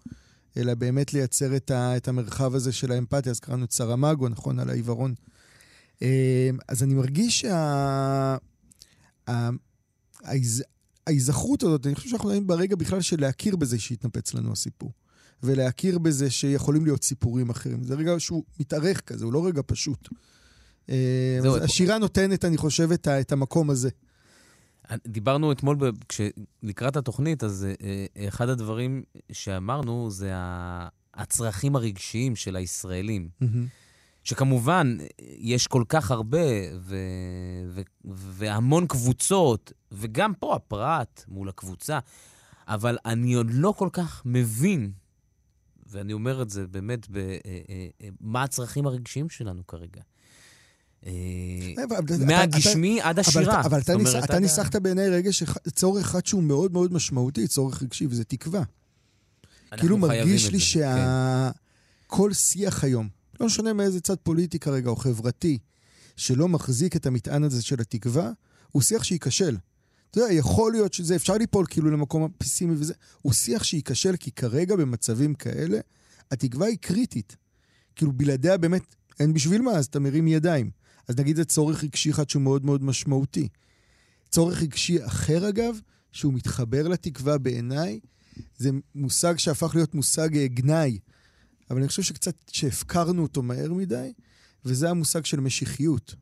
אלא באמת לייצר את, ה, את המרחב הזה של האמפתיה, אז קראנו את שרה מאגו, נכון, על העיוורון. אז אני מרגיש שההיזכרות הזאת, אני חושב שאנחנו נעים ברגע בכלל של להכיר בזה שהתנפץ לנו הסיפור, ולהכיר בזה שיכולים להיות סיפורים אחרים. זה רגע שהוא מתארך כזה, הוא לא רגע פשוט. השירה נותנת, אני חושב, את המקום הזה. דיברנו אתמול, כשלקראת התוכנית, אז אחד הדברים שאמרנו זה הצרכים הרגשיים של הישראלים. שכמובן יש כל כך הרבה והמון קבוצות, וגם פה הפרט מול הקבוצה, אבל אני עוד לא כל כך מבין, ואני אומר את זה באמת, מה הצרכים הרגשיים שלנו כרגע. מהגשמי עד השירה. אבל אתה ניסחת בעיני רגע שצורך אחד שהוא מאוד מאוד משמעותי, צורך רגשי, וזה תקווה. כאילו מרגיש לי שכל שיח היום, לא משנה מאיזה צד פוליטי כרגע או חברתי, שלא מחזיק את המטען הזה של התקווה, הוא שיח שיקשל. אתה יודע, יכול להיות שזה, אפשר ליפול כאילו למקום הפסימי וזה, הוא שיח שיקשל, כי כרגע במצבים כאלה, התקווה היא קריטית. כאילו בלעדיה באמת, אין בשביל מה, אז אתה מרים ידיים. אז נגיד זה צורך רגשי אחד שהוא מאוד מאוד משמעותי. צורך רגשי אחר אגב, שהוא מתחבר לתקווה בעיניי, זה מושג שהפך להיות מושג גנאי. אבל אני חושב שקצת שהפקרנו אותו מהר מדי, וזה המושג של משיחיות.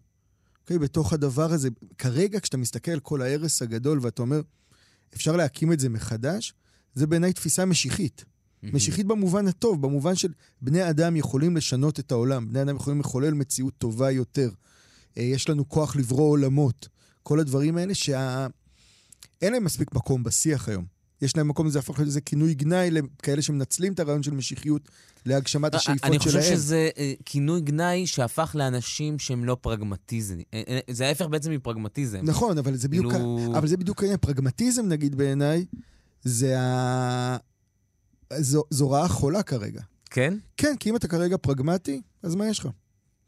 Okay, בתוך הדבר הזה, כרגע כשאתה מסתכל על כל הערס הגדול, ואתה אומר, אפשר להקים את זה מחדש, זה בעיניי תפיסה משיחית. Mm-hmm. משיחית במובן הטוב, במובן של בני אדם יכולים לשנות את העולם, בני אדם יכולים לחולל מציאות טובה יותר, יש לנו כוח לברוא עולמות, כל הדברים האלה שה... אין להם מספיק מקום בשיח היום. יש להם מקום, זה הפך להיות איזה כינוי גנאי, כאלה שמנצלים את הרעיון של משיחיות, להגשמת השאיפות שלהם. אני חושב שזה כינוי גנאי שהפך לאנשים שהם לא פרגמטיזם. זה ההפך בעצם מפרגמטיזם. נכון, אבל זה בדיוק... אבל זה בדיוק העניין. פרגמטיזם, נגיד בעיניי, זה ה... זו רעה חולה כרגע. כן? כן, כי אם אתה כרגע פרגמטי, אז מה יש לך?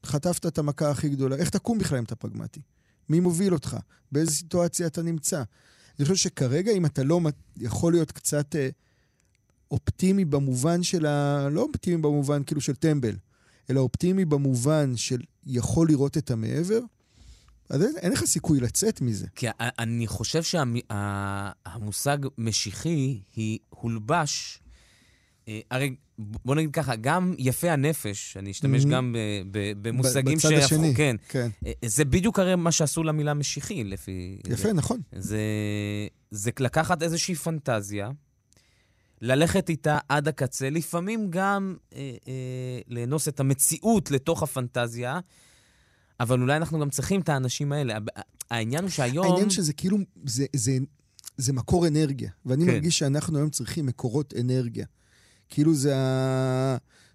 חטפת את המכה הכי גדולה. איך תקום בכלל אם אתה פרגמטי? מי מוביל אותך? באיזו סיטואציה אתה נמצא? אני חושב שכרגע, אם אתה לא יכול להיות קצת אה, אופטימי במובן של, ה... לא אופטימי במובן כאילו של טמבל, אלא אופטימי במובן של יכול לראות את המעבר, אז אין, אין לך סיכוי לצאת מזה. כי אני חושב שהמושג שה... משיחי היא הולבש, אה, הרי בוא נגיד ככה, גם יפה הנפש, אני אשתמש mm-hmm. גם ב- ב- במושגים ב- שהפכו, השני. כן. כן. זה בדיוק הרי מה שעשו למילה משיחי, לפי... יפה, זה, נכון. זה, זה לקחת איזושהי פנטזיה, ללכת איתה עד הקצה, לפעמים גם אה, אה, לאנוס את המציאות לתוך הפנטזיה, אבל אולי אנחנו גם צריכים את האנשים האלה. העניין הוא שהיום... העניין שזה כאילו, זה, זה, זה מקור אנרגיה, ואני כן. מרגיש שאנחנו היום צריכים מקורות אנרגיה. כאילו זה,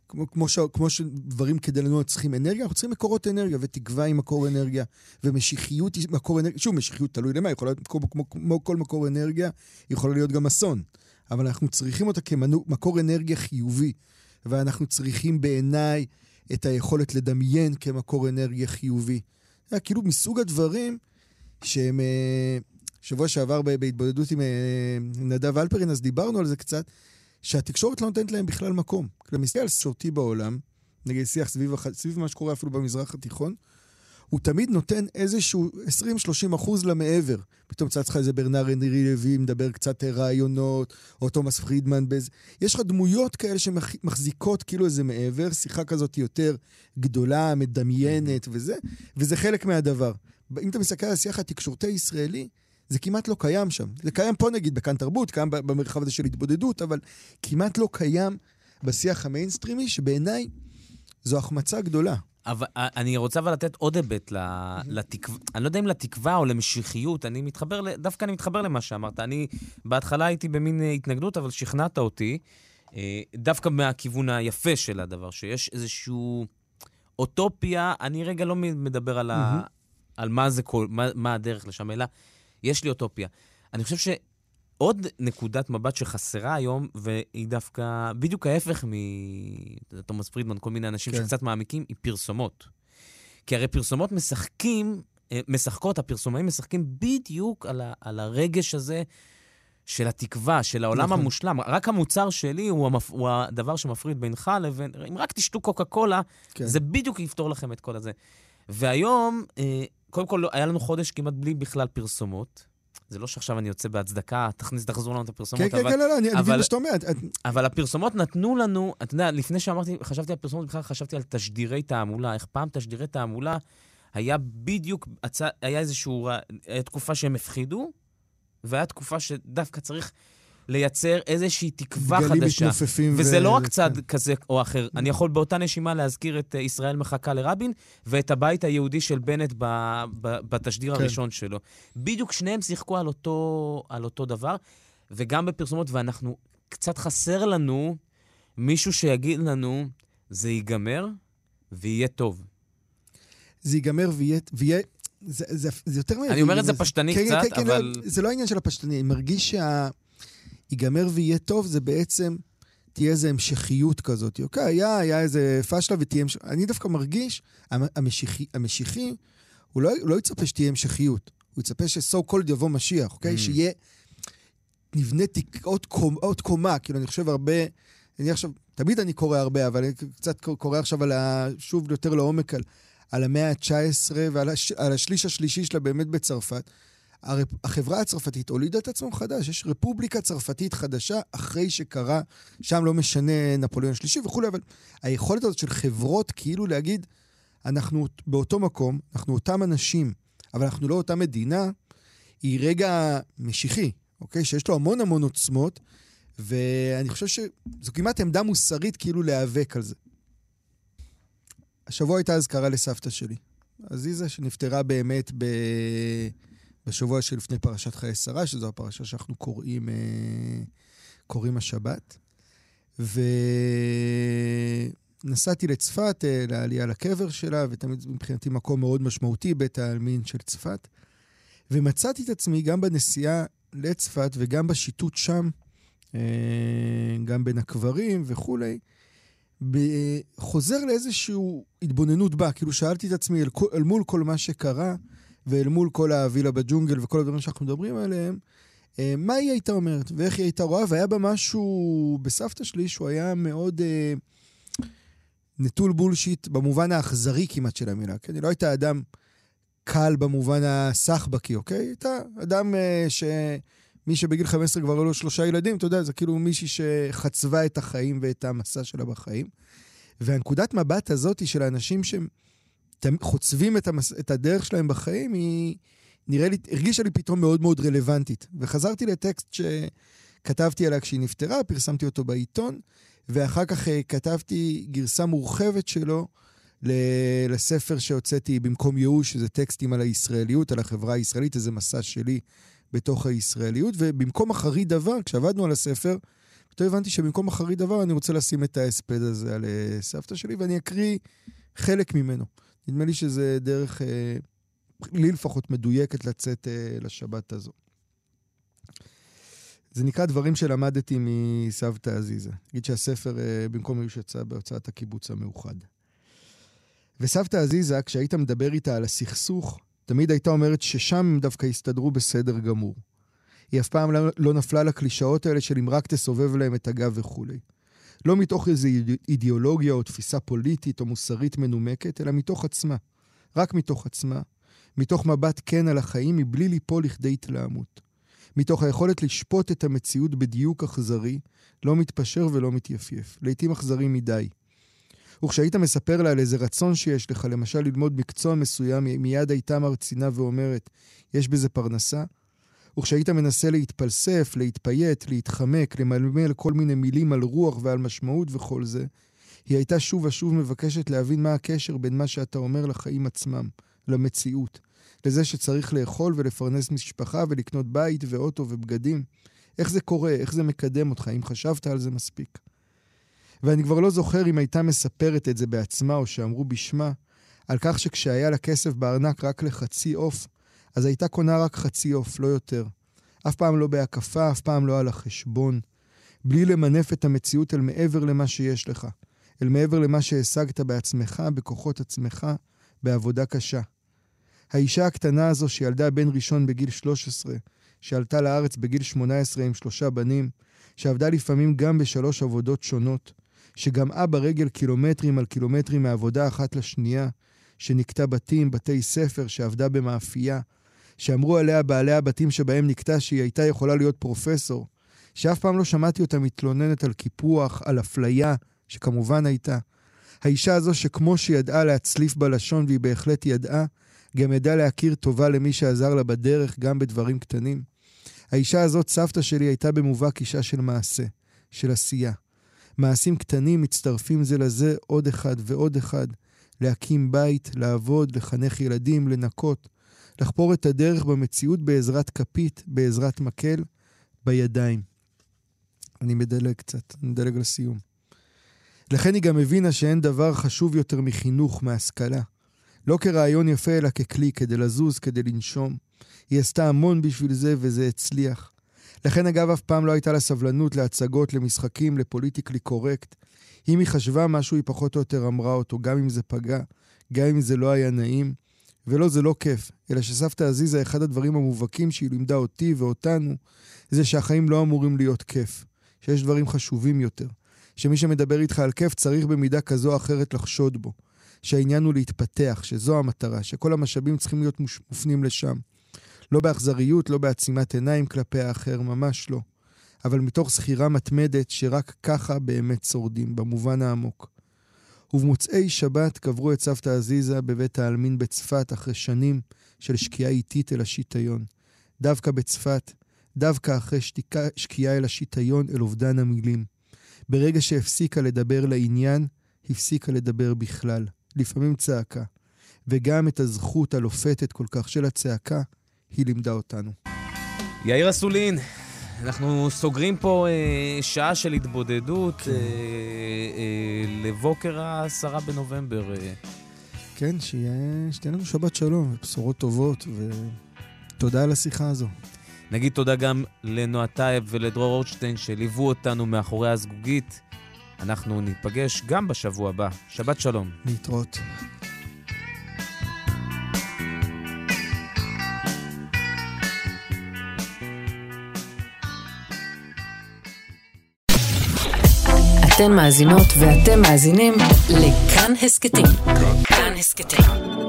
כמו, כמו, ש, כמו שדברים כדי לנו צריכים אנרגיה, אנחנו צריכים מקורות אנרגיה, ותקווה עם מקור אנרגיה, ומשיחיות היא מקור אנרגיה, שוב, משיחיות תלוי למה, יכולה להיות כמו, כמו, כמו כל מקור אנרגיה, יכולה להיות גם אסון, אבל אנחנו צריכים אותה כמקור אנרגיה חיובי, ואנחנו צריכים בעיניי את היכולת לדמיין כמקור אנרגיה חיובי. זה כאילו מסוג הדברים שהם, שבוע שעבר בהתבודדות עם נדב אלפרין, אז דיברנו על זה קצת, שהתקשורת לא נותנת להם בכלל מקום. כלומר, מסתכל על סורתי בעולם, נגיד שיח סביב, סביב מה שקורה אפילו במזרח התיכון, הוא תמיד נותן איזשהו עשרים שלושים אחוז למעבר. פתאום צד לך איזה ברנר לוי, מדבר קצת רעיונות, או תומאס פרידמן, באיזה... יש לך דמויות כאלה שמחזיקות כאילו איזה מעבר, שיחה כזאת יותר גדולה, מדמיינת וזה, וזה חלק מהדבר. אם אתה מסתכל על השיח התקשורתי ישראלי, זה כמעט לא קיים שם. זה קיים פה נגיד בכאן תרבות, קיים במרחב הזה של התבודדות, אבל כמעט לא קיים בשיח המיינסטרימי, שבעיניי זו החמצה גדולה. אבל אני רוצה אבל לתת עוד היבט לתקווה, אני לא יודע אם לתקווה או למשיחיות, אני מתחבר, דווקא אני מתחבר למה שאמרת, אני בהתחלה הייתי במין התנגדות, אבל שכנעת אותי, דווקא מהכיוון היפה של הדבר, שיש איזשהו אוטופיה, אני רגע לא מדבר על, ה... על מה זה כל, מה, מה הדרך לשם, אלא יש לי אוטופיה. אני חושב עוד נקודת מבט שחסרה היום, והיא דווקא בדיוק ההפך מתומאס פרידמן, כל מיני אנשים כן. שקצת מעמיקים, היא פרסומות. כי הרי פרסומות משחקים, משחקות, הפרסומאים משחקים בדיוק על, ה, על הרגש הזה של התקווה, של העולם נכון. המושלם. רק המוצר שלי הוא, המפ... הוא הדבר שמפריד בינך לבין... אם רק תשתו קוקה-קולה, כן. זה בדיוק יפתור לכם את כל הזה. והיום, קודם כל, היה לנו חודש כמעט בלי בכלל פרסומות. זה לא שעכשיו אני יוצא בהצדקה, תכניס, תחזור לנו את הפרסומות. כן, אבל, כן, לא, אני מבין משתומעת. אבל הפרסומות נתנו לנו, אתה יודע, לפני שאמרתי, חשבתי על פרסומות, בכלל חשבתי על תשדירי תעמולה. איך פעם תשדירי תעמולה היה בדיוק, היה איזשהו, היה תקופה שהם הפחידו, והיה תקופה שדווקא צריך לייצר איזושהי תקווה חדשה. וזה ו... לא רק צד כזה או אחר. אני יכול באותה נשימה להזכיר את ישראל מחכה לרבין, ואת הבית היהודי של בנט ב... ב... בתשדיר כן. הראשון שלו. בדיוק שניהם שיחקו על אותו, על אותו דבר, וגם בפרסומות, ואנחנו, קצת חסר לנו מישהו שיגיד לנו, זה ייגמר ויהיה טוב. זה ייגמר ויהיה... ויה... זה, זה, זה יותר אני אומר את זה, זה פשטני כן, קצת, כן, אבל... כן, זה לא העניין של הפשטני, מרגיש שה... ייגמר ויהיה טוב, זה בעצם תהיה איזו המשכיות כזאת. אוקיי, היה, היה איזה פשלה ותהיה המשכיות. אני דווקא מרגיש, המשיחי, המשיחי הוא לא, לא יצפה שתהיה המשכיות. הוא יצפה ש-so called יבוא משיח, אוקיי? Mm. שיהיה, נבנה עוד קומה, עוד קומה. כאילו, אני חושב הרבה, אני עכשיו, תמיד אני קורא הרבה, אבל אני קצת קורא עכשיו על ה, שוב יותר לעומק, על, על המאה ה-תשע עשרה ועל הש, על השליש השלישי שלה באמת בצרפת. החברה הצרפתית הולידה את עצמו חדש, יש רפובליקה צרפתית חדשה אחרי שקרה, שם לא משנה נפוליאון השלישי וכולי, אבל היכולת הזאת של חברות כאילו להגיד, אנחנו באותו מקום, אנחנו אותם אנשים, אבל אנחנו לא אותה מדינה, היא רגע משיחי, אוקיי? שיש לו המון המון עוצמות, ואני חושב שזו כמעט עמדה מוסרית כאילו להיאבק על זה. השבוע הייתה אזכרה לסבתא שלי, עזיזה שנפטרה באמת ב... בשבוע שלפני פרשת חיי שרה, שזו הפרשה שאנחנו קוראים, קוראים השבת. ונסעתי לצפת, לעלייה לקבר שלה, ותמיד מבחינתי מקום מאוד משמעותי, בית העלמין של צפת. ומצאתי את עצמי גם בנסיעה לצפת, וגם בשיטוט שם, גם בין הקברים וכולי, חוזר לאיזושהי התבוננות בה, כאילו שאלתי את עצמי אל, אל מול כל מה שקרה, ואל מול כל האווילה בג'ונגל וכל הדברים שאנחנו מדברים עליהם, מה היא הייתה אומרת ואיך היא הייתה רואה, והיה בה משהו בסבתא שלי שהוא היה מאוד אה, נטול בולשיט, במובן האכזרי כמעט של המילה, כן? היא לא הייתה אדם קל במובן הסחבקי, אוקיי? היא הייתה אדם אה, שמי שבגיל חמש עשרה כבר היו לו שלושה ילדים, אתה יודע, זה כאילו מישהי שחצבה את החיים ואת המסע שלה בחיים, והנקודת מבט הזאת היא של האנשים שהם, חוצבים את, המס... את הדרך שלהם בחיים, היא נראה לי, הרגישה לי פתאום מאוד מאוד רלוונטית. וחזרתי לטקסט שכתבתי עליה כשהיא נפטרה, פרסמתי אותו בעיתון, ואחר כך כתבתי גרסה מורחבת שלו לספר שהוצאתי במקום ייאוש, שזה טקסטים על הישראליות, על החברה הישראלית, איזה מסע שלי בתוך הישראליות, ובמקום אחרי דבר, כשעבדנו על הספר, פתאום הבנתי שבמקום אחרי דבר אני רוצה לשים את האספד הזה על סבתא שלי, ואני אקריא חלק ממנו. נדמה לי שזה דרך, אה, לי לפחות מדויקת לצאת אה, לשבת הזו. זה נקרא דברים שלמדתי מסבתא עזיזה. נגיד שהספר אה, במקום מיוש יצא בהוצאת הקיבוץ המאוחד. וסבתא עזיזה, כשהיית מדבר איתה על הסכסוך, תמיד הייתה אומרת ששם דווקא הסתדרו בסדר גמור. היא אף פעם לא, לא נפלה לקלישאות האלה של אם רק תסובב להם את הגב וכולי. לא מתוך איזו אידיאולוגיה או תפיסה פוליטית או מוסרית מנומקת, אלא מתוך עצמה. רק מתוך עצמה. מתוך מבט כן על החיים מבלי ליפול לכדי התלהמות. מתוך היכולת לשפוט את המציאות בדיוק אכזרי, לא מתפשר ולא מתייפייף. לעתים אכזרי מדי. וכשהיית מספר לה על איזה רצון שיש לך, למשל ללמוד מקצוע מסוים, מיד הייתה מרצינה ואומרת, יש בזה פרנסה? וכשהיית מנסה להתפלסף, להתפיית, להתחמק, למלמל כל מיני מילים על רוח ועל משמעות וכל זה, היא הייתה שוב ושוב מבקשת להבין מה הקשר בין מה שאתה אומר לחיים עצמם, למציאות, לזה שצריך לאכול ולפרנס משפחה ולקנות בית ואוטו ובגדים. איך זה קורה? איך זה מקדם אותך? אם חשבת על זה מספיק. ואני כבר לא זוכר אם הייתה מספרת את זה בעצמה או שאמרו בשמה, על כך שכשהיה לה כסף בארנק רק לחצי אוף, אז הייתה קונה רק חצי אוף, לא יותר. אף פעם לא בהקפה, אף פעם לא על החשבון, בלי למנף את המציאות אל מעבר למה שיש לך, אל מעבר למה שהשגת בעצמך, בכוחות עצמך, בעבודה קשה. האישה הקטנה הזו שילדה בן ראשון בגיל שלוש עשרה, שעלתה לארץ בגיל שמונה עשרה עם שלושה בנים, שעבדה לפעמים גם בשלוש עבודות שונות, שגמעה ברגל קילומטרים על קילומטרים מעבודה אחת לשנייה, שנקטה בתים, בתי ספר, שעבדה במאפייה, שאמרו עליה בעלי הבתים שבהם נקטה שהיא הייתה יכולה להיות פרופסור, שאף פעם לא שמעתי אותה מתלוננת על קיפוח, על אפליה, שכמובן הייתה. האישה הזו שכמו שידעה להצליף בלשון, והיא בהחלט ידעה, גם ידעה להכיר טובה למי שעזר לה בדרך, גם בדברים קטנים. האישה הזאת, סבתא שלי, הייתה במובהק אישה של מעשה, של עשייה. מעשים קטנים מצטרפים זה לזה, עוד אחד ועוד אחד, להקים בית, לעבוד, לחנך ילדים, לנקות, לחפור את הדרך במציאות בעזרת כפית, בעזרת מקל, בידיים. אני מדלג קצת, אני מדלג לסיום. לכן היא גם הבינה שאין דבר חשוב יותר מחינוך, מהשכלה. לא כרעיון יפה, אלא ככלי, כדי לזוז, כדי לנשום. היא עשתה המון בשביל זה, וזה הצליח. לכן אגב, אף פעם לא הייתה לה סבלנות להצגות, למשחקים, לפוליטיקלי קורקט. אם היא חשבה משהו, היא פחות או יותר אמרה אותו, גם אם זה פגע, גם אם זה לא היה נעים. ולא, זה לא כיף, אלא שסבתא עזיזה, אחד הדברים המובהקים שהיא לימדה אותי ואותנו, זה שהחיים לא אמורים להיות כיף, שיש דברים חשובים יותר, שמי שמדבר איתך על כיף צריך במידה כזו או אחרת לחשוד בו, שהעניין הוא להתפתח, שזו המטרה, שכל המשאבים צריכים להיות מופנים לשם. לא באכזריות, לא בעצימת עיניים כלפי האחר, ממש לא. אבל מתוך זכירה מתמדת שרק ככה באמת שורדים, במובן העמוק. ובמוצאי שבת קברו את סבתא עזיזה בבית העלמין בצפת אחרי שנים של שקיעה איטית אל השיטיון. דווקא בצפת, דווקא אחרי שתיקה, שקיעה אל השיטיון, אל אובדן המילים. ברגע שהפסיקה לדבר לעניין, הפסיקה לדבר בכלל. לפעמים צעקה. וגם את הזכות הלופתת כל כך של הצעקה, היא לימדה אותנו. יאיר אסולין, אנחנו סוגרים פה אה, שעה של התבודדות כן. אה, אה, לבוקר העשרה בנובמבר. אה. כן, שיהיה, שתהיה לנו שבת שלום, בשורות טובות, ותודה על השיחה הזו. נגיד תודה גם לנועתי ולדרור רוצ'טיין שליוו אותנו מאחורי הזגוגית. אנחנו ניפגש גם בשבוע הבא. שבת שלום. להתראות. אתן מאזינות ואתם מאזינים לכאן הסקטים. כאן הסקטים.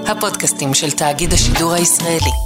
הפודקאסטים של תאגיד השידור הישראלי.